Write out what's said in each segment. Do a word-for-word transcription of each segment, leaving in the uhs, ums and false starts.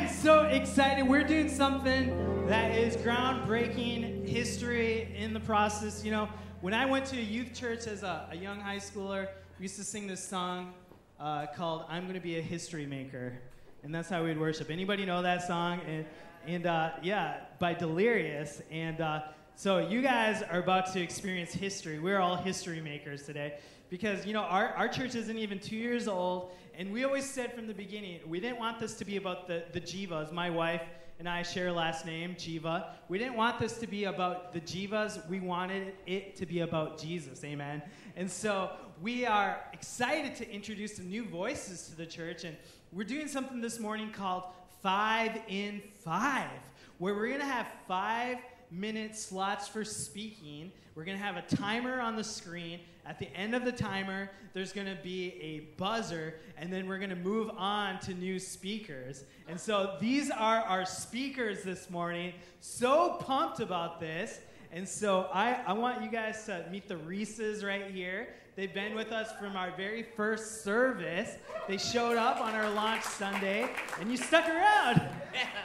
am so excited. We're doing something that is groundbreaking history in the process. You know, when I went to a youth church as a, a young high schooler, we used to sing this song uh, called I'm Gonna Be a History Maker. And that's how we'd worship. Anybody know that song? And, and uh, yeah, by Delirious. And uh, so you guys are about to experience history. We're all history makers today. Because, you know, our, our church isn't even two years old, and we always said from the beginning, we didn't want this to be about the, the Jivas. My wife and I share a last name, Jiva. We didn't want this to be about the Jivas. We wanted it to be about Jesus, amen? And so we are excited to introduce some new voices to the church, and we're doing something this morning called Five in Five, where we're going to have five minute slots for speaking. We're going to have a timer on the screen. At the end of the timer, there's going to be a buzzer, and then we're going to move on to new speakers. And so these are our speakers this morning. So pumped about this. And so I, I want you guys to meet the Reeses right here. They've been with us from our very first service. They showed up on our launch Sunday, and you stuck around.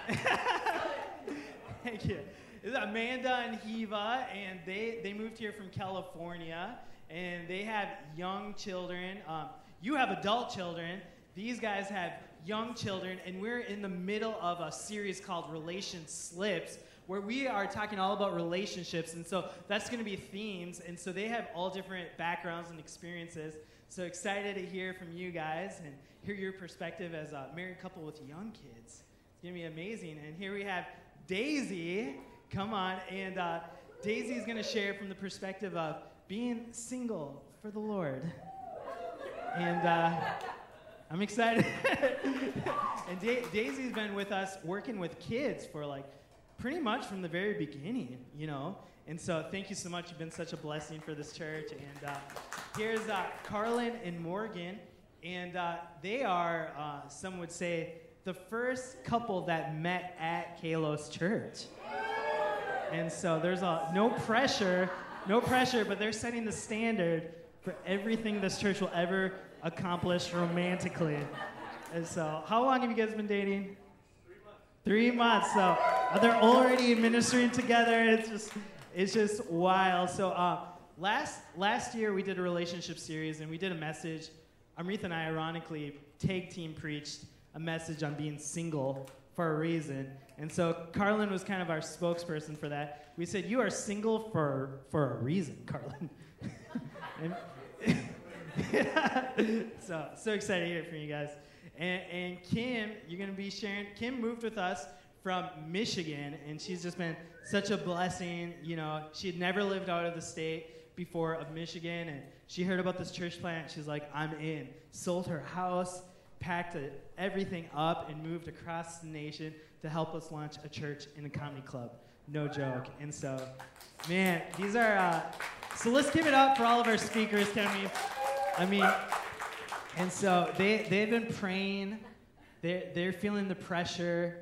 Yeah. Thank you. Amanda and Hiva, and they, they moved here from California, and they have young children. Um, you have adult children. These guys have young children, and we're in the middle of a series called Relation Slips, where we are talking all about relationships, and so that's going to be themes, and so they have all different backgrounds and experiences. So excited to hear from you guys and hear your perspective as a married couple with young kids. It's going to be amazing. And here we have Daisy. Come on, and uh, Daisy is going to share from the perspective of being single for the Lord. And uh, I'm excited. And da- Daisy's been with us working with kids for like pretty much from the very beginning, you know. And so thank you so much. You've been such a blessing for this church. And uh, here's uh, Carlin and Morgan, and uh, they are, uh, some would say, the first couple that met at Kalos Church. And so there's a, no pressure, no pressure, but they're setting the standard for everything this church will ever accomplish romantically. And so how long have you guys been dating? Three months. Three months. So they're already ministering together. It's just it's just wild. So uh, last last year we did a relationship series, and we did a message. Amrita and I, ironically, tag team preached a message on being single for a reason. And so Carlin was kind of our spokesperson for that. We said, you are single for for a reason, Carlin. and, so so excited to hear from you guys. And, and Kim, you're going to be sharing. Kim moved with us from Michigan, and she's just been such a blessing. You know, she had never lived out of the state before of Michigan, and she heard about this church plant. She's like, I'm in. Sold her house, packed a, everything up, and moved across the nation to help us launch a church in a comedy club. No joke. And so, man, these are, uh, so let's give it up for all of our speakers, can we? I mean, and so they, they've been praying. They're, they're feeling the pressure.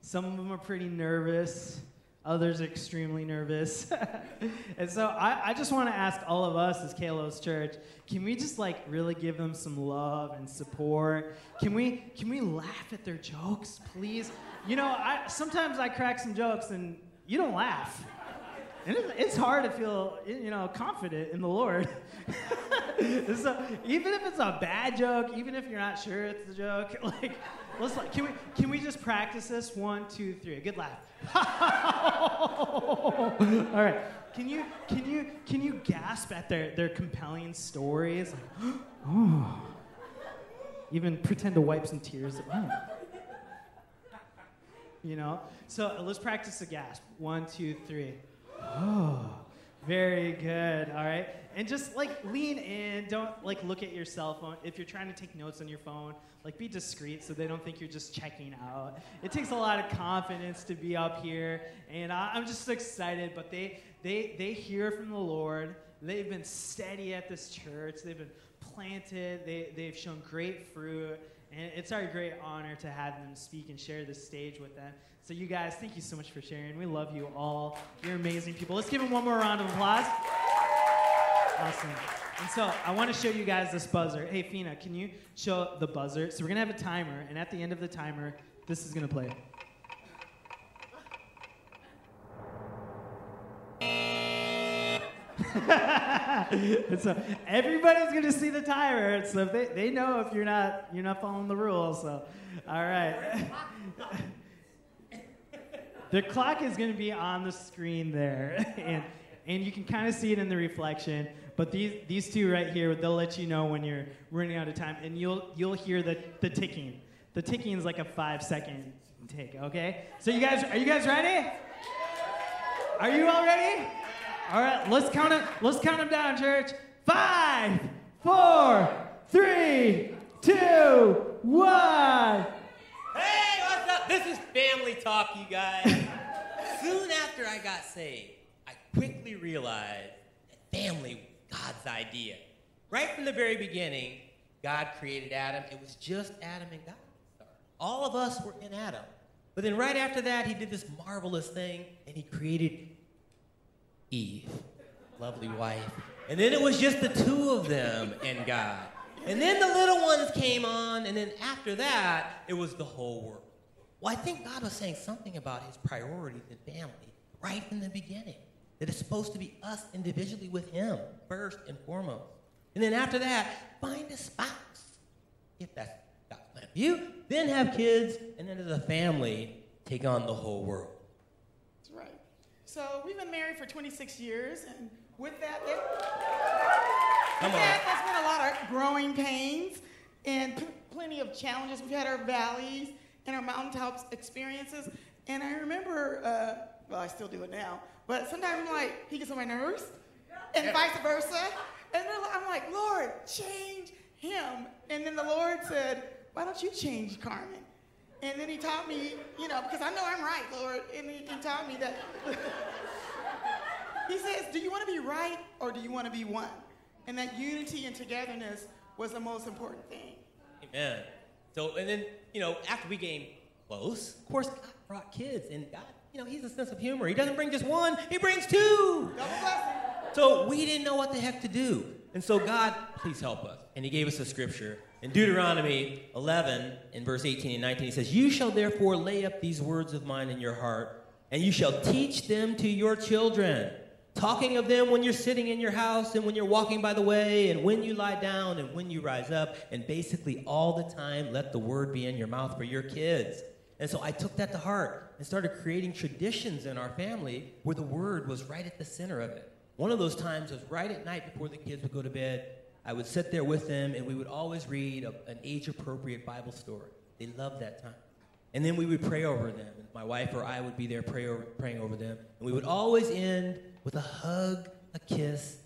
Some of them are pretty nervous. Others are extremely nervous. And so I, I just want to ask all of us as Kalos Church, can we just like really give them some love and support? Can we, can we laugh at their jokes, please? You know, I, sometimes I crack some jokes, and you don't laugh. And it, it's hard to feel, you know, confident in the Lord. So, even if it's a bad joke, even if you're not sure it's a joke, like, let's like, can we can we just practice this? One, two, three. A good laugh. All right. Can you can you can you gasp at their their compelling stories? Like, oh. Even pretend to wipe some tears. Oh. You know? So let's practice the gasp. One, two, three. Oh, very good. All right. And just, like, lean in. Don't, like, look at your cell phone. If you're trying to take notes on your phone, like, be discreet so they don't think you're just checking out. It takes a lot of confidence to be up here. And I, I'm just excited. But they, they, they hear from the Lord. They've been steady at this church. They've been planted. They, they've shown great fruit. And it's our great honor to have them speak and share this stage with them. So you guys, thank you so much for sharing. We love you all. You're amazing people. Let's give them one more round of applause. Awesome. And so I want to show you guys this buzzer. Hey, Fina, can you show the buzzer? So we're going to have a timer, and at the end of the timer, This is going to play. So everybody's going to see the time alert, so they they know if you're not you're not following the rules. So, all right. The clock is going to be on the screen there, and and you can kind of see it in the reflection. But these these two right here, they'll let you know when you're running out of time, and you'll you'll hear the the ticking. The ticking is like a five second tick. Okay. So you guys, are you guys ready? Are you all ready? All right, let's count it. Let's count them down, church. Five, four, three, two, one. Hey, what's up? This is family talk, you guys. Soon after I got saved, I quickly realized that family was God's idea. Right from the very beginning, God created Adam. It was just Adam and God. All of us were in Adam. But then right after that, he did this marvelous thing, and he created Eve, lovely wife. And then it was just the two of them and God. And then the little ones came on, and then after that, it was the whole world. Well, I think God was saying something about his priorities and family right from the beginning, that it's supposed to be us individually with him first and foremost. And then after that, find a spouse, if that's God's plan for you, then have kids, and then as a family, take on the whole world. That's right. So we've been married for twenty-six years, and with that, there, with that there's been a lot of growing pains and p- plenty of challenges. We've had our valleys and our mountaintops experiences, and I remember, uh, well, I still do it now, but sometimes I'm like, he gets on my nerves, and yeah. vice versa, and then I'm like, Lord, change him, and then the Lord said, why don't you change Carmen? And then he taught me, you know, because I know I'm right, Lord. And he, he taught me that. He says, do you want to be right or do you want to be one? And that unity and togetherness was the most important thing. Amen. So, and then, you know, after we came close, of course, God brought kids. And God, you know, he's a sense of humor. He doesn't bring just one. He brings two. Double blessing. So we didn't know what the heck to do. And so God, please help us. And he gave us a scripture. In Deuteronomy eleven, in verse eighteen and nineteen, he says, you shall therefore lay up these words of mine in your heart, and you shall teach them to your children, talking of them when you're sitting in your house and when you're walking by the way and when you lie down and when you rise up. And basically all the time, let the word be in your mouth for your kids. And so I took that to heart and started creating traditions in our family where the word was right at the center of it. One of those times was right at night before the kids would go to bed. I would sit there with them, and we would always read a, an age-appropriate Bible story. They loved that time. And then we would pray over them. My wife or I would be there pray over, praying over them. And we would always end with a hug, a kiss,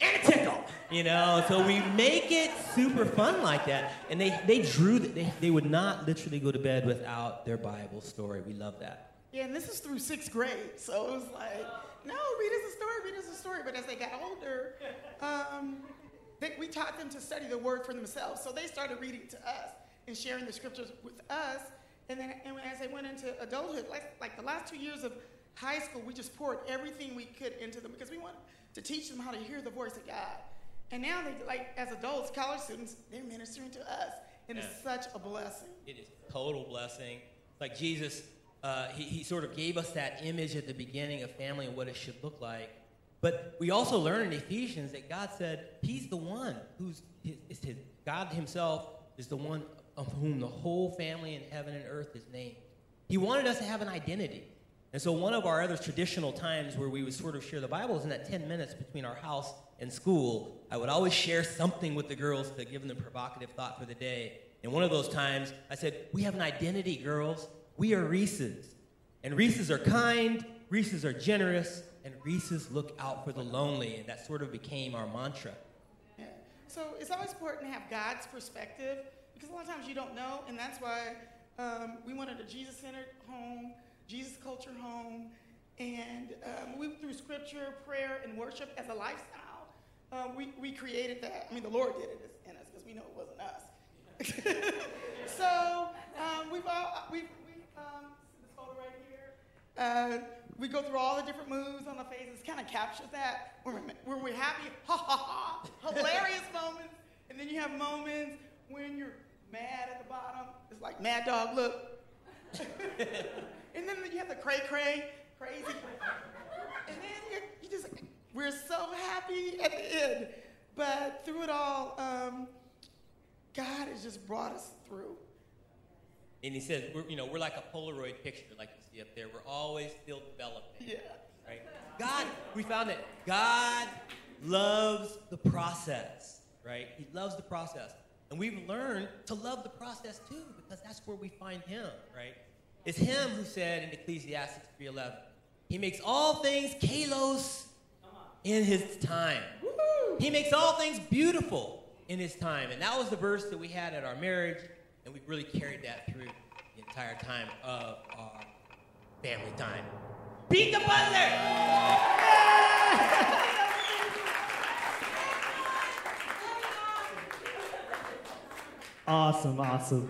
and a tickle. You know, so we make it super fun like that. And they, they drew, the, they, they would not literally go to bed without their Bible story. We love that. Yeah, and this is through sixth grade. So it was like, no, read us a story, read us a story. But as they got older, um... we taught them to study the word for themselves. So they started reading to us and sharing the scriptures with us. And then and as they went into adulthood, like, like the last two years of high school, we just poured everything we could into them because we wanted to teach them how to hear the voice of God. And now, they like as adults, college students, they're ministering to us. And yeah. It's such a blessing. It is a total blessing. Like Jesus, uh, he, he sort of gave us that image at the beginning of family and what it should look like. But we also learn in Ephesians that God said he's the one who's his, his, God himself is the one of whom the whole family in heaven and earth is named. He wanted us to have an identity. And so one of our other traditional times where we would sort of share the Bible is in that ten minutes between our house and school. I would always share something with the girls to give them the provocative thought for the day. And one of those times I said, we have an identity, girls. We are Reese's. And Reese's are kind. Reese's are generous. And Reese's look out for the lonely, and that sort of became our mantra. Yeah. So it's always important to have God's perspective, because a lot of times you don't know, and that's why um, we wanted a Jesus-centered home, Jesus culture home, and um, we through scripture, prayer, and worship as a lifestyle, uh, we, we created that. I mean, the Lord did it in us, because we know it wasn't us. so um, we've all, we've, we've um, this photo right here, uh, we go through all the different moves on the faces, kind of captures that. When we're, we're happy, ha ha ha, hilarious moments. And then you have moments when you're mad at the bottom. It's like mad dog look. And then you have the cray cray, crazy. And then you're, you just, we're so happy at the end. But through it all, um, God has just brought us through. And he says, we're, you know, we're like a Polaroid picture, like you see up there. We're always still developing. Yeah. Right? God, we found it. God loves the process, right? He loves the process. And we've learned to love the process, too, because that's where we find him, right? It's him who said in Ecclesiastes three eleven, he makes all things kalos in his time. Woo-hoo! He makes all things beautiful in his time. And that was the verse that we had at our marriage, and we really carried that through the entire time of our family time. Beat the buzzer! Yeah! Awesome, awesome.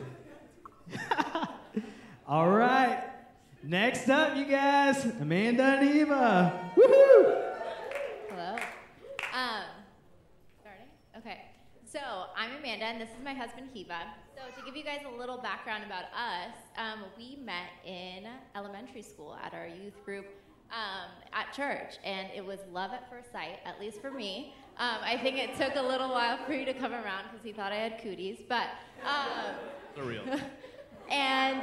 All right. Next up, you guys, Amanda and Eva. Woohoo! Hello. Um, starting? Okay. So I'm Amanda, and this is my husband, Heva. So to give you guys a little background about us, um, we met in elementary school at our youth group um, at church, and it was love at first sight, at least for me. Um, I think it took a little while for you to come around because he thought I had cooties, but... Um, For real. And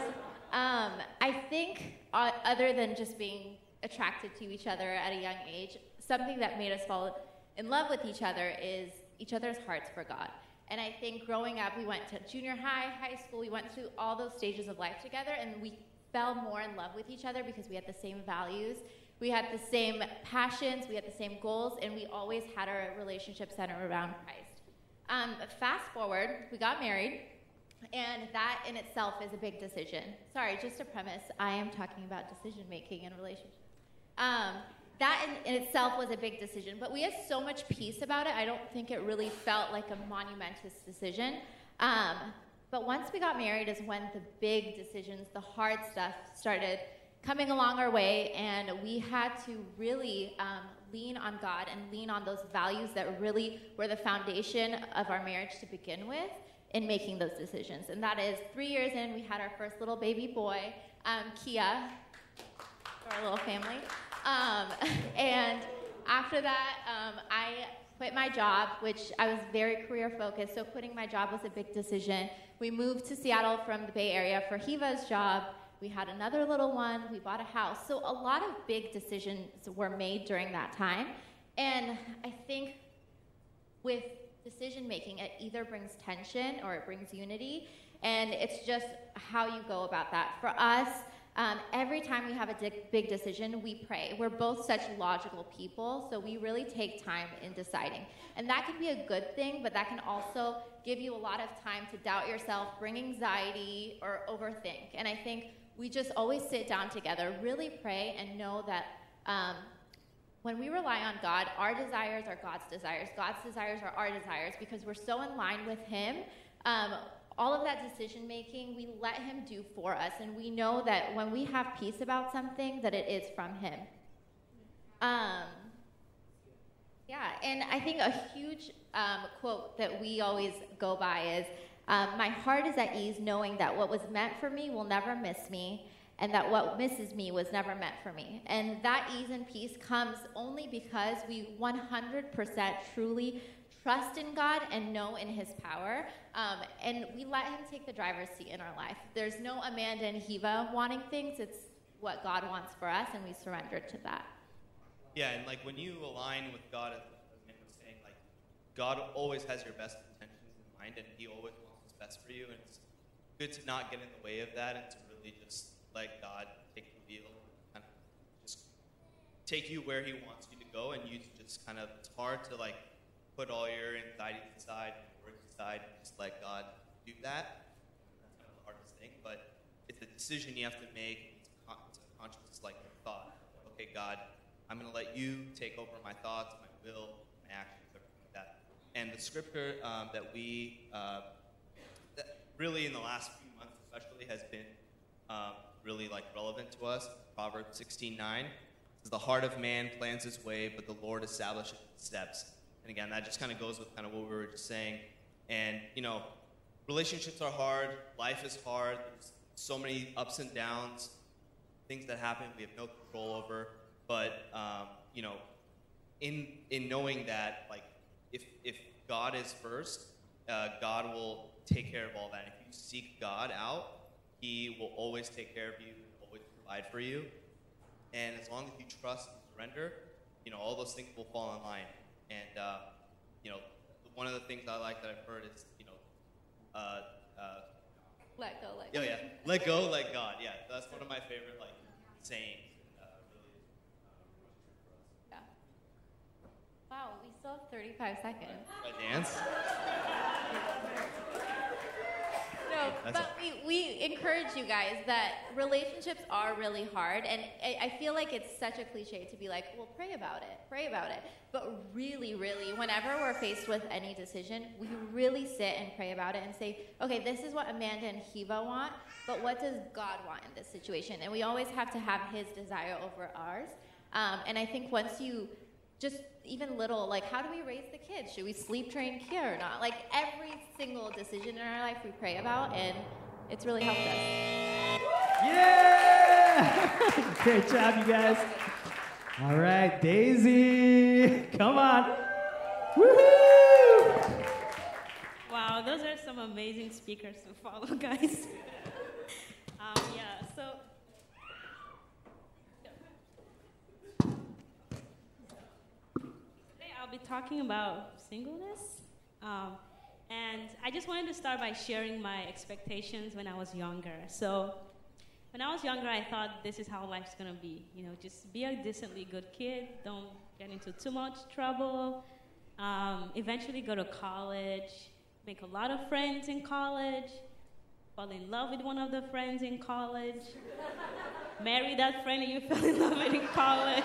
um, I think uh, other than just being attracted to each other at a young age, something that made us fall in love with each other is each other's hearts for God. And I think growing up, we went to junior high, high school, we went through all those stages of life together, and we fell more in love with each other because we had the same values, we had the same passions, we had the same goals, and we always had our relationship centered around Christ. Um, fast forward, we got married, and that in itself is a big decision. Sorry, just a premise, I am talking about decision-making in relationships. Um, That in, in itself was a big decision, but we had so much peace about it, I don't think it really felt like a monumentous decision. Um, but once we got married is when the big decisions, the hard stuff, started coming along our way, and we had to really um, lean on God and lean on those values that really were the foundation of our marriage to begin with in making those decisions. And that is three years in, we had our first little baby boy, um, Kia, for our little family. Um, and after that, um, I quit my job, which I was very career-focused, so quitting my job was a big decision. We moved to Seattle from the Bay Area for Heva's job. We had another little one. We bought a house. So a lot of big decisions were made during that time, and I think with decision-making, it either brings tension or it brings unity, and it's just how you go about that. For us, Um, every time we have a di- big decision, we pray. We're both such logical people, so we really take time in deciding. And that can be a good thing, but that can also give you a lot of time to doubt yourself, bring anxiety, or overthink. And I think we just always sit down together, really pray, and know that um, when we rely on God, our desires are God's desires. God's desires are our desires because we're so in line with him. Um, All of that decision-making, we let him do for us, and we know that when we have peace about something, that it is from him. Um, yeah, and I think a huge um, quote that we always go by is, um, my heart is at ease knowing that what was meant for me will never miss me, and that what misses me was never meant for me. And that ease and peace comes only because we one hundred percent truly trust in God and know in his power, um, and we let him take the driver's seat in our life. There's no Amanda and Heva wanting things. It's what God wants for us, and we surrender to that. Yeah, and like when you align with God, as Amanda was saying, like God always has your best intentions in mind, and he always wants what's best for you, and it's good to not get in the way of that and to really just let God take the wheel and kind of just take you where he wants you to go, and you just kind of, it's hard to like put all your anxieties aside, your worries aside, and just let God do that. That's kind of the hardest thing, but it's a decision you have to make. It's a conscious, it's like your thought. Okay, God, I'm going to let you take over my thoughts, my will, my actions, everything like that. And the scripture um, that we, uh, that really in the last few months especially, has been um, really like relevant to us, Proverbs sixteen nine. The heart of man plans his way, but the Lord establishes his steps. And again, that just kind of goes with kind of what we were just saying. And, you know, relationships are hard. Life is hard. There's so many ups and downs. things that happen we have no control over. But, um, you know, in in knowing that, like, if if God is first, uh, God will take care of all that. If you seek God out, he will always take care of you, always provide for you. And as long as you trust and surrender, you know, all those things will fall in line. And, uh, you know, one of the things I like that I've heard is, you know, uh, uh, let go, let go. Oh, yeah, let go, let God. Yeah, that's one of my favorite, like, sayings. Wow, we still have thirty-five seconds. A dance? No, That's but we, we encourage you guys that relationships are really hard, and I, I feel like it's such a cliche to be like, well, pray about it, pray about it. But really, really, whenever we're faced with any decision, we really sit and pray about it and say, okay, this is what Amanda and Heba want, but what does God want in this situation? And we always have to have his desire over ours. Um, and I think once you just even little, like, how do we raise the kids? Should we sleep train here or not? Like, every single decision in our life we pray about, and it's really helped us. Yeah! Great job, you guys. All right, Daisy, come on. Woohoo! Wow, those are some amazing speakers to follow, guys. um, yeah, so... I'll be talking about singleness, um, and I just wanted to start by sharing my expectations when I was younger. So when I was younger, I thought this is how life's gonna be, you know, just be a decently good kid, don't get into too much trouble, um, eventually go to college, make a lot of friends in college, fall in love with one of the friends in college, marry that friend that you fell in love with in college,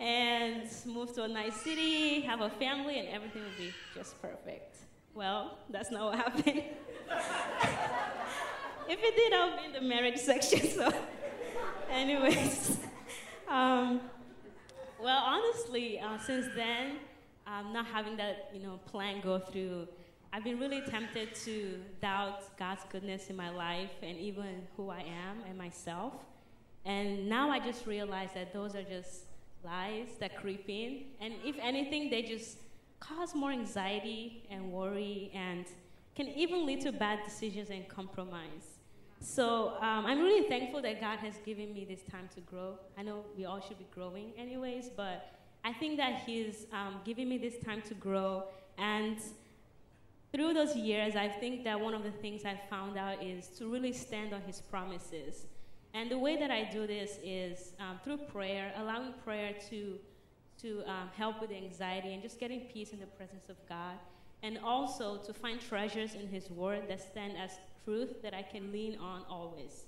and move to a nice city, have a family, and everything will be just perfect. Well, that's not what happened. If it did, I'll be in the marriage section, so anyways. Um, well, honestly, uh, since then, um, not having that, you know, plan go through, I've been really tempted to doubt God's goodness in my life and even who I am and myself. And now I just realize that those are just lies that creep in, and if anything, they just cause more anxiety and worry and can even lead to bad decisions and compromise. So um, I'm really thankful that God has given me this time to grow. I know we all should be growing anyways, but I think that he's um, giving me this time to grow, and through those years, I think that one of the things I found out is to really stand on his promises. And the way that I do this is um, through prayer, allowing prayer to to um, help with anxiety and just getting peace in the presence of God. And also to find treasures in his word that stand as truth that I can lean on always.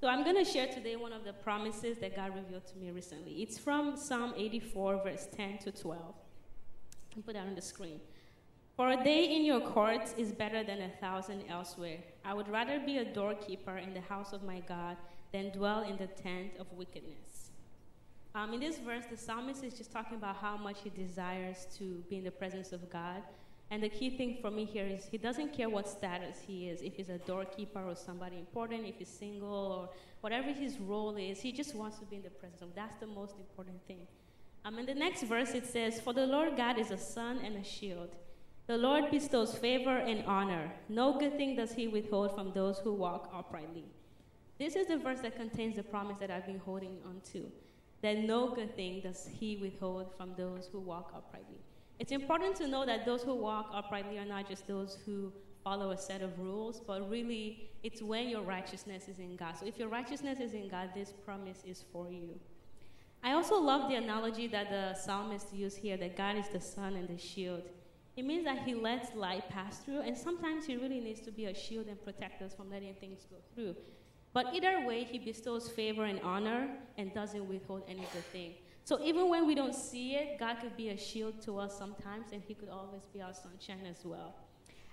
So I'm going to share today one of the promises that God revealed to me recently. It's from Psalm eighty-four, verse ten to twelve. I'll put that on the screen. For a day in your courts is better than a thousand elsewhere. I would rather be a doorkeeper in the house of my God than dwell in the tent of wickedness. Um, in this verse, the psalmist is just talking about how much he desires to be in the presence of God. And the key thing for me here is he doesn't care what status he is, if he's a doorkeeper or somebody important, if he's single or whatever his role is, he just wants to be in the presence of God. That's the most important thing. Um, in the next verse, it says, for the Lord God is a sun and a shield. The Lord bestows favor and honor. No good thing does he withhold from those who walk uprightly. This is the verse that contains the promise that I've been holding on to, that no good thing does he withhold from those who walk uprightly. It's important to know that those who walk uprightly are not just those who follow a set of rules, but really it's when your righteousness is in God. So if your righteousness is in God, this promise is for you. I also love the analogy that the psalmist used here, that God is the sun and the shield. It means that he lets light pass through, and sometimes he really needs to be a shield and protect us from letting things go through. But either way, he bestows favor and honor and doesn't withhold any good thing. So even when we don't see it, God could be a shield to us sometimes, and he could always be our sunshine as well.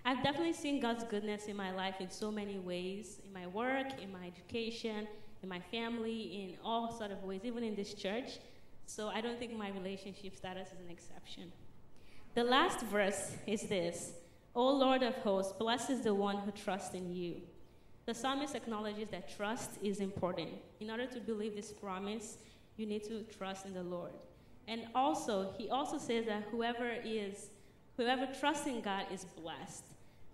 I've definitely seen God's goodness in my life in so many ways, in my work, in my education, in my family, in all sort of ways, even in this church. So I don't think my relationship status is an exception. The last verse is this. O Lord of hosts, blessed is the one who trusts in you. The psalmist acknowledges that trust is important. In order to believe this promise, you need to trust in the Lord. And also, he also says that whoever is, whoever trusts in God is blessed.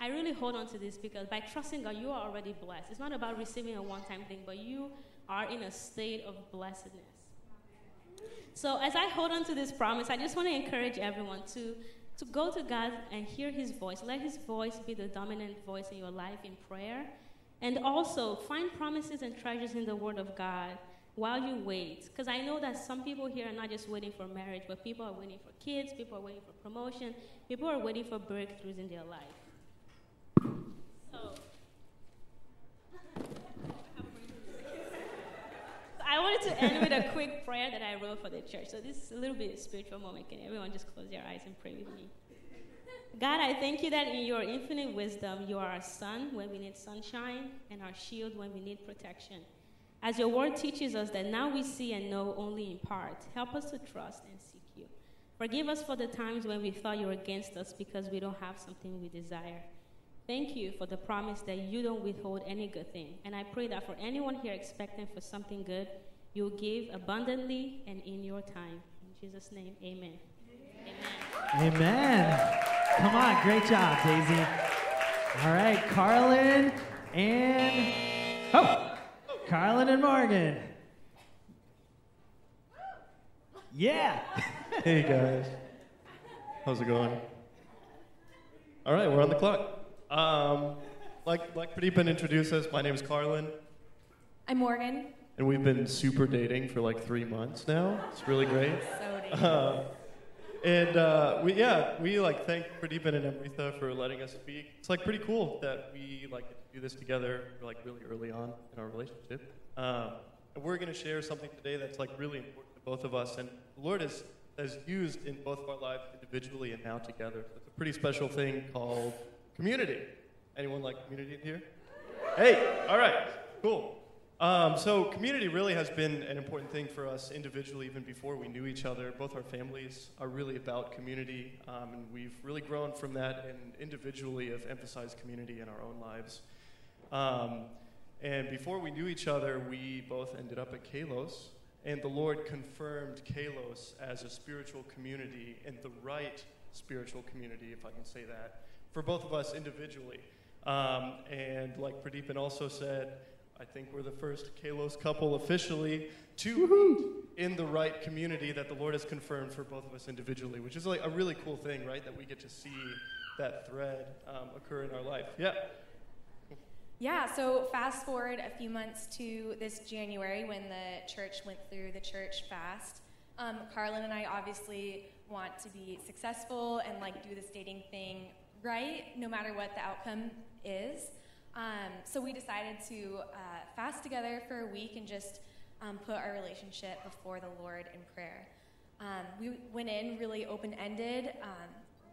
I really hold on to this because by trusting God, you are already blessed. It's not about receiving a one-time thing, but you are in a state of blessedness. So as I hold on to this promise, I just want to encourage everyone to, to go to God and hear his voice. Let his voice be the dominant voice in your life in prayer. And also, find promises and treasures in the Word of God while you wait. Because I know that some people here are not just waiting for marriage, but people are waiting for kids, people are waiting for promotion, people are waiting for breakthroughs in their life. So, I wanted to end with a quick prayer that I wrote for the church. So this is a little bit of a spiritual moment. Can everyone just close their eyes and pray with me? God, I thank you that in your infinite wisdom, you are our sun when we need sunshine and our shield when we need protection. As your word teaches us that now we see and know only in part, help us to trust and seek you. Forgive us for the times when we thought you were against us because we don't have something we desire. Thank you for the promise that you don't withhold any good thing. And I pray that for anyone here expecting for something good, you will give abundantly and in your time. In Jesus' name, amen. Amen. Amen. Amen. Come on, great job, Daisy. All right, Carlin and... Oh! Carlin and Morgan. Yeah! Hey, guys. How's it going? All right, we're on the clock. Um, like like Pradeepan introduced us, my name is Carlin. I'm Morgan. And we've been super dating for like three months now. It's really great. So dating. Uh, And, uh, we, yeah, we, like, thank Pradeepan and Amrita for letting us speak. It's, like, pretty cool that we, like, get to do this together, like, really early on in our relationship. Um, and we're going to share something today that's, like, really important to both of us. And the Lord has, has used in both of our lives individually and now together. So it's a pretty special thing called community. Anyone like community in here? Hey, all right, cool. Um, so community really has been an important thing for us individually, even before we knew each other. Both our families are really about community, um, and we've really grown from that and individually have emphasized community in our own lives. Um, and before we knew each other, we both ended up at Kalos, and the Lord confirmed Kalos as a spiritual community and the right spiritual community, if I can say that, for both of us individually. Um, and like Pradeepan also said, I think we're the first Kalos couple officially to Woo-hoo. in the right community that the Lord has confirmed for both of us individually, which is like a really cool thing, right? That we get to see that thread um, occur in our life. Yeah. Yeah, so fast forward a few months to this January when the church went through the church fast. Um, Carlin and I obviously want to be successful and like do this dating thing right, no matter what the outcome is. Um, so we decided to uh, fast together for a week and just um, put our relationship before the Lord in prayer. Um, we went in really open-ended. Um,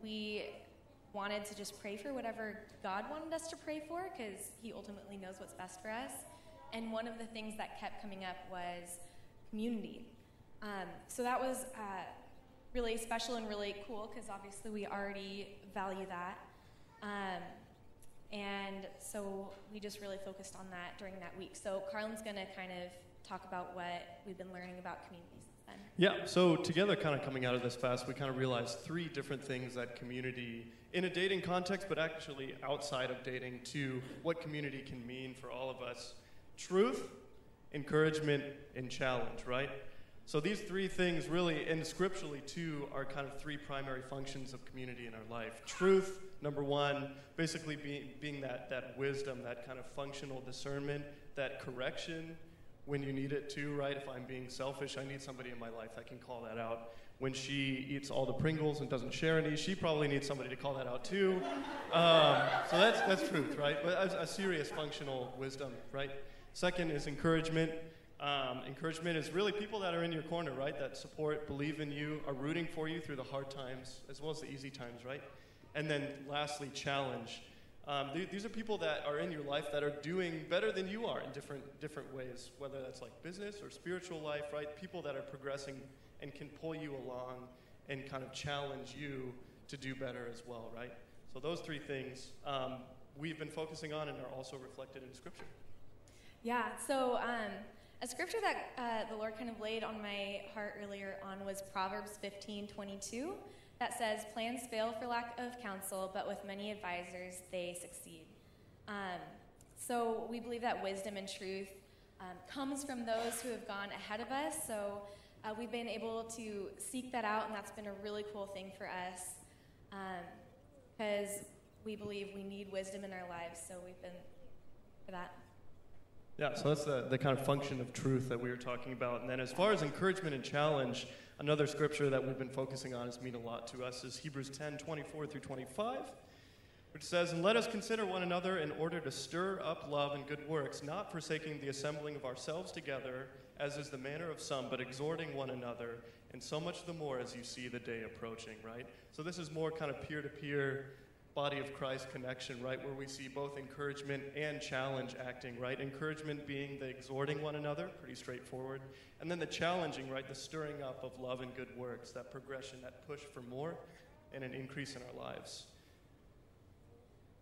we wanted to just pray for whatever God wanted us to pray for because he ultimately knows what's best for us. And one of the things that kept coming up was community. Um, so that was uh, really special and really cool because obviously we already value that. Um, And so we just really focused on that during that week. So Carlin's going to kind of talk about what we've been learning about communities then. Yeah, so together kind of coming out of this fast, we kind of realized three different things that community, in a dating context, but actually outside of dating, too, what community can mean for all of us. Truth, encouragement, and challenge, right? So these three things really, and scripturally too, are kind of three primary functions of community in our life. Truth, number one, basically being, being that, that wisdom, that kind of functional discernment, that correction when you need it too, right? If I'm being selfish, I need somebody in my life that can call that out. When she eats all the Pringles and doesn't share any, she probably needs somebody to call that out too. Um, so that's, that's truth, right? But a, a serious functional wisdom, right? Second is encouragement. Um, encouragement is really people that are in your corner, right? That support, believe in you, are rooting for you through the hard times as well as the easy times, right? And then lastly, challenge. Um, th- these are people that are in your life that are doing better than you are in different different ways, whether that's like business or spiritual life, right? People that are progressing and can pull you along and kind of challenge you to do better as well, right? So those three things. Um, we've been focusing on and are also reflected in Scripture. Yeah, so um, a scripture that uh, the Lord kind of laid on my heart earlier on was Proverbs fifteen twenty-two, that says, plans fail for lack of counsel, but with many advisors they succeed. Um, so we believe that wisdom and truth um, comes from those who have gone ahead of us, so uh, we've been able to seek that out, and that's been a really cool thing for us, because um, we believe we need wisdom in our lives, so we've been for that. Yeah, so that's the, the kind of function of truth that we were talking about. And then as far as encouragement and challenge, another scripture that we've been focusing on has mean a lot to us is Hebrews ten, twenty-four through twenty-five, which says, and let us consider one another in order to stir up love and good works, not forsaking the assembling of ourselves together, as is the manner of some, but exhorting one another, and so much the more as you see the day approaching, right? So this is more kind of peer-to-peer body of Christ connection, right, where we see both encouragement and challenge acting, right? Encouragement being the exhorting one another, pretty straightforward, and then the challenging, right, the stirring up of love and good works, that progression, that push for more and an increase in our lives.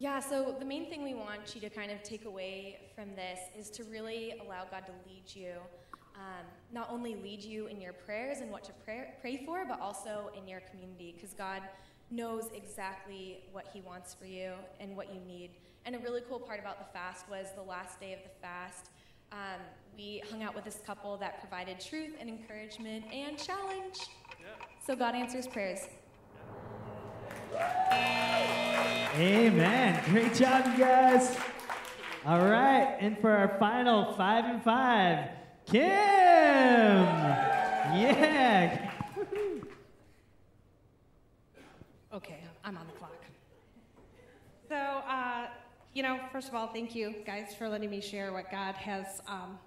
Yeah, so the main thing we want you to kind of take away from this is to really allow God to lead you, um, not only lead you in your prayers and what to pray, pray for, but also in your community, because God knows exactly what he wants for you and what you need. And a really cool part about the fast was the last day of the fast, um, we hung out with this couple that provided truth and encouragement and challenge. Yeah. So God answers prayers. Amen. Great job, you guys. All right, and for our final five and five, Kim. Yeah. Okay, I'm on the clock. So, uh, you know, first of all, thank you guys for letting me share what God has um,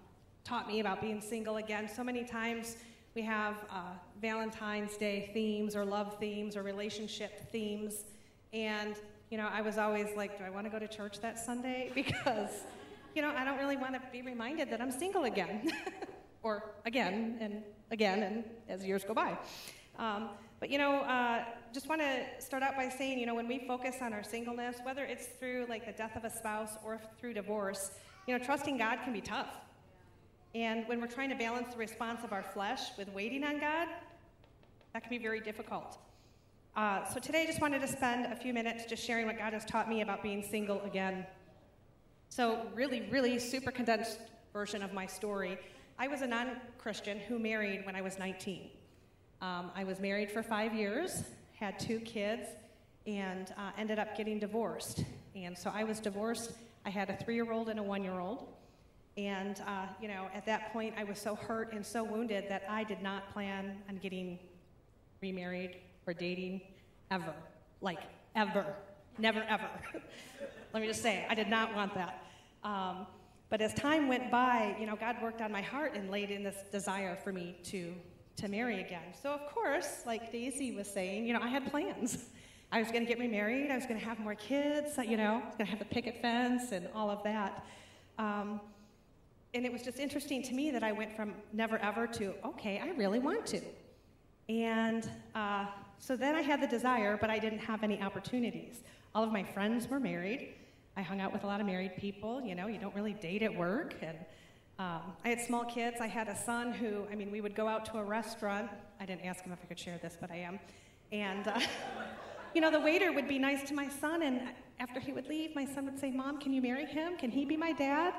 taught me about being single again. So many times we have uh, Valentine's Day themes or love themes or relationship themes. And, you know, I was always like, do I want to go to church that Sunday? Because, you know, I don't really want to be reminded that I'm single again. Or again and again and as years go by. Um, But, you know, uh, just want to start out by saying, you know, when we focus on our singleness, whether it's through, like, the death of a spouse or through divorce, you know, trusting God can be tough. And when we're trying to balance the response of our flesh with waiting on God, that can be very difficult. Uh, so today I just wanted to spend a few minutes just sharing what God has taught me about being single again. So really, really super condensed version of my story. I was a non-Christian who married when I was nineteen. Um, I was married for five years, had two kids, and uh, ended up getting divorced. And so I was divorced. I had a three-year-old and a one-year-old. And, uh, you know, at that point, I was so hurt and so wounded that I did not plan on getting remarried or dating ever. Like, ever. Never, ever. Let me just say, I did not want that. Um, but as time went by, you know, God worked on my heart and laid in this desire for me to to marry again. So of course, like Daisy was saying, you know, I had plans. I was going to get remarried. I was going to have more kids, you know, I was going to have the picket fence and all of that. Um, and it was just interesting to me that I went from never ever to, okay, I really want to. And uh, so then I had the desire, but I didn't have any opportunities. All of my friends were married. I hung out with a lot of married people. You know, you don't really date at work. And Um, I had small kids. I had a son who, I mean, we would go out to a restaurant. I didn't ask him if I could share this, but I am. And, uh, you know, the waiter would be nice to my son, and after he would leave, my son would say, Mom, can you marry him? Can he be my dad?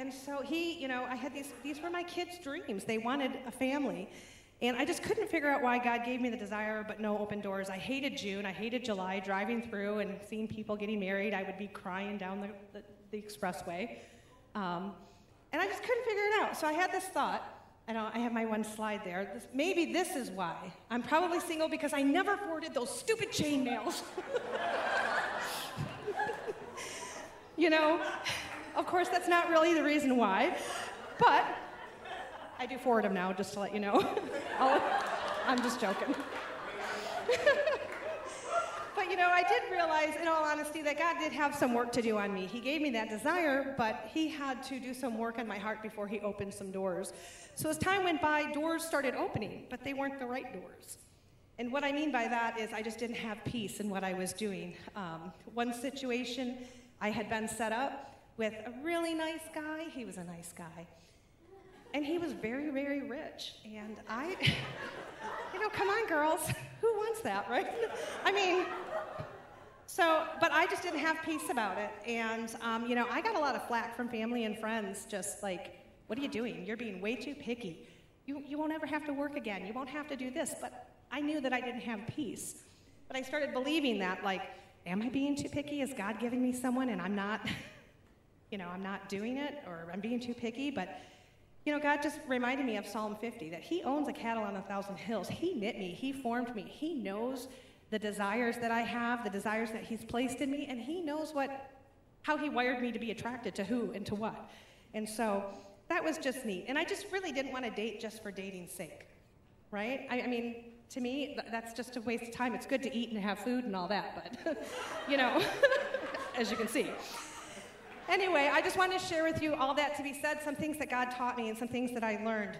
And so he, you know, I had these, these were my kids' dreams. They wanted a family. And I just couldn't figure out why God gave me the desire, but no open doors. I hated June. I hated July, driving through and seeing people getting married. I would be crying down the, the, the expressway. Um, And I just couldn't figure it out. So I had this thought. I know I have my one slide there. This, maybe this is why. I'm probably single because I never forwarded those stupid chain mails. You know, of course, that's not really the reason why. But I do forward them now, just to let you know. I'm just joking. But, you know, I did realize, in all honesty, that God did have some work to do on me. He gave me that desire, but he had to do some work on my heart before he opened some doors. So as time went by, doors started opening, but they weren't the right doors. And what I mean by that is I just didn't have peace in what I was doing. Um, one situation, I had been set up with a really nice guy. He was a nice guy. And he was very, very rich. And I, you know, come on, girls. Who wants that, right? I mean, so, but I just didn't have peace about it. And, um, you know, I got a lot of flack from family and friends just like, what are you doing? You're being way too picky. You, you won't ever have to work again. You won't have to do this. But I knew that I didn't have peace. But I started believing that, like, am I being too picky? Is God giving me someone and I'm not, you know, I'm not doing it, or I'm being too picky? But, you know, God just reminded me of Psalm fifty, that he owns a cattle on a thousand hills. He knit me. He formed me. He knows the desires that I have, the desires that he's placed in me, and he knows what, how he wired me to be attracted to who and to what. And so that was just neat. And I just really didn't want to date just for dating's sake, right? I, I mean, to me, that's just a waste of time. It's good to eat and have food and all that, but, you know, as you can see. Anyway, I just want to share with you all that to be said, some things that God taught me and some things that I learned.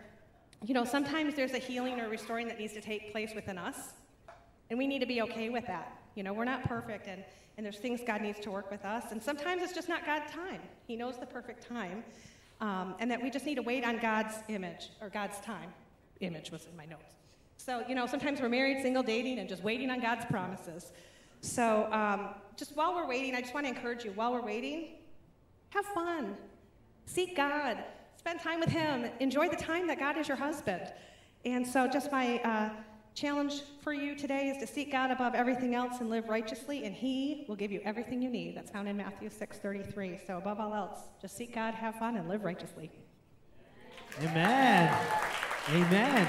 You know, sometimes there's a healing or restoring that needs to take place within us, and we need to be okay with that. You know, we're not perfect, and, and there's things God needs to work with us, and sometimes it's just not God's time. He knows the perfect time, um, and that we just need to wait on God's image, or God's time. Image was in my notes. So, you know, sometimes we're married, single, dating, and just waiting on God's promises. So um, just while we're waiting, I just want to encourage you, while we're waiting, have fun. Seek God. Spend time with him. Enjoy the time that God is your husband. And so just my uh, challenge for you today is to seek God above everything else and live righteously, and he will give you everything you need. That's found in Matthew six thirty-three. So above all else, just seek God, have fun, and live righteously. Amen. Amen.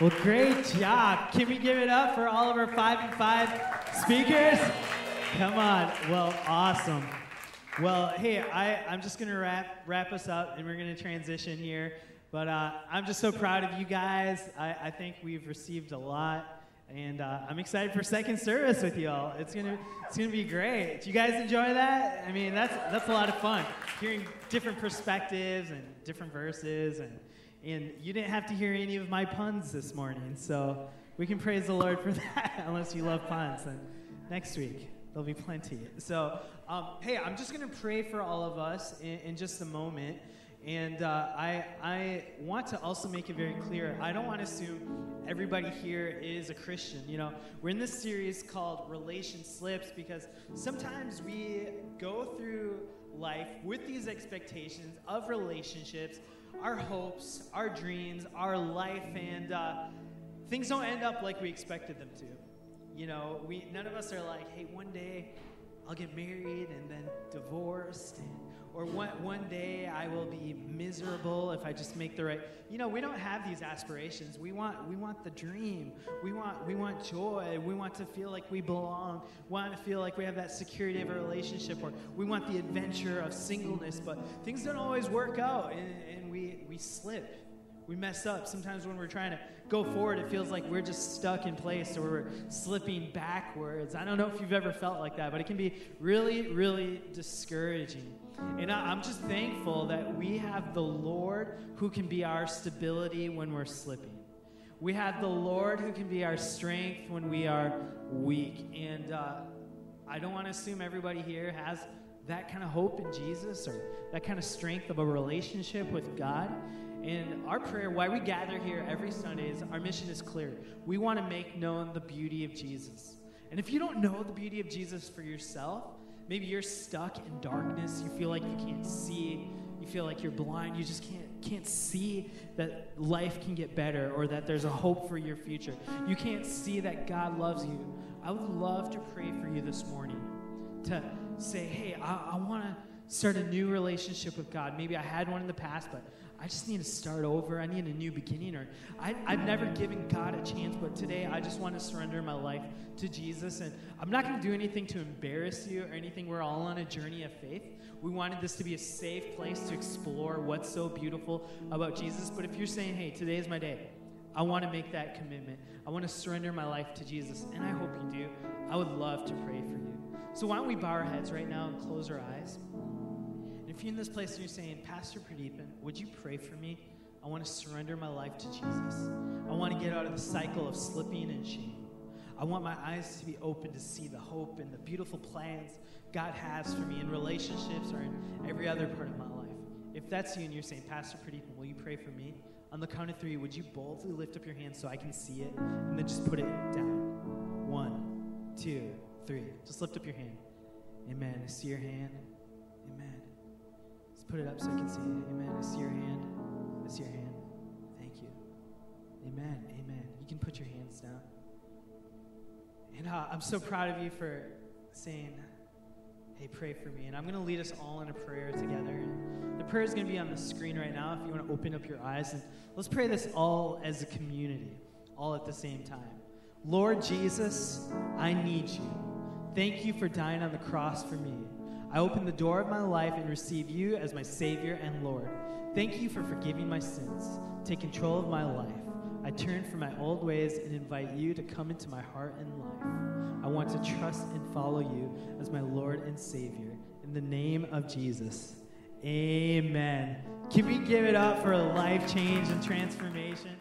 Well, great job. Can we give it up for all of our five and five speakers? Come on. Well, awesome. Well, hey, I, I'm just going to wrap wrap us up, and we're going to transition here. But uh, I'm just so proud of you guys. I, I think we've received a lot, and uh, I'm excited for second service with you all. It's going to it's gonna be great. Do you guys enjoy that? I mean, that's that's a lot of fun, hearing different perspectives and different verses, and And you didn't have to hear any of my puns this morning, so we can praise the Lord for that, unless you love puns. And next week, there'll be plenty. So, um, hey, I'm just going to pray for all of us in, in just a moment. And uh, I, I want to also make it very clear, I don't want to assume everybody here is a Christian. You know, we're in this series called Relation Slips, because sometimes we go through life with these expectations of relationships, our hopes, our dreams, our life, and uh, things don't end up like we expected them to. You know, we none of us are like, hey, one day I'll get married and then divorced, and, or one, one day I will be miserable if I just make the right. You know, we don't have these aspirations. We want we want the dream. We want we want joy. We want to feel like we belong. We want to feel like we have that security of a relationship, or we want the adventure of singleness, but things don't always work out, and, and We, we slip, we mess up. Sometimes when we're trying to go forward, it feels like we're just stuck in place, or we're slipping backwards. I don't know if you've ever felt like that, but it can be really, really discouraging. And I, I'm just thankful that we have the Lord who can be our stability when we're slipping. We have the Lord who can be our strength when we are weak. And uh, I don't want to assume everybody here has that kind of hope in Jesus, or that kind of strength of a relationship with God. And our prayer, why we gather here every Sunday, is our mission is clear. We want to make known the beauty of Jesus. And if you don't know the beauty of Jesus for yourself, maybe you're stuck in darkness, you feel like you can't see, you feel like you're blind, you just can't can't see that life can get better, or that there's a hope for your future. You can't see that God loves you. I would love to pray for you this morning, to say, hey, I, I want to start a new relationship with God. Maybe I had one in the past, but I just need to start over. I need a new beginning, or I, I've never given God a chance, but today I just want to surrender my life to Jesus. And I'm not going to do anything to embarrass you or anything. We're all on a journey of faith. We wanted this to be a safe place to explore what's so beautiful about Jesus. But if you're saying, hey, today is my day, I want to make that commitment. I want to surrender my life to Jesus, and I hope you do. I would love to pray for you. So why don't we bow our heads right now and close our eyes? And if you're in this place and you're saying, Pastor Pradeepan, would you pray for me? I want to surrender my life to Jesus. I want to get out of the cycle of slipping and shame. I want my eyes to be open to see the hope and the beautiful plans God has for me in relationships or in every other part of my life. If that's you and you're saying, Pastor Pradeepan, will you pray for me? On the count of three, would you boldly lift up your hand so I can see it? And then just put it down. One, two, three. Just lift up your hand. Amen. I see your hand. Amen. Let's put it up so I can see it. Amen. I see your hand. I see your hand. Thank you. Amen. Amen. You can put your hands down. And uh, I'm so proud of you for saying, hey, pray for me. And I'm going to lead us all in a prayer together. And the prayer is going to be on the screen right now if you want to open up your eyes. And let's pray this all as a community, all at the same time. Lord Jesus, I need you. Thank you for dying on the cross for me. I open the door of my life and receive you as my Savior and Lord. Thank you for forgiving my sins. Take control of my life. I turn from my old ways and invite you to come into my heart and life. I want to trust and follow you as my Lord and Savior. In the name of Jesus, amen. Can we give it up for a life change and transformation?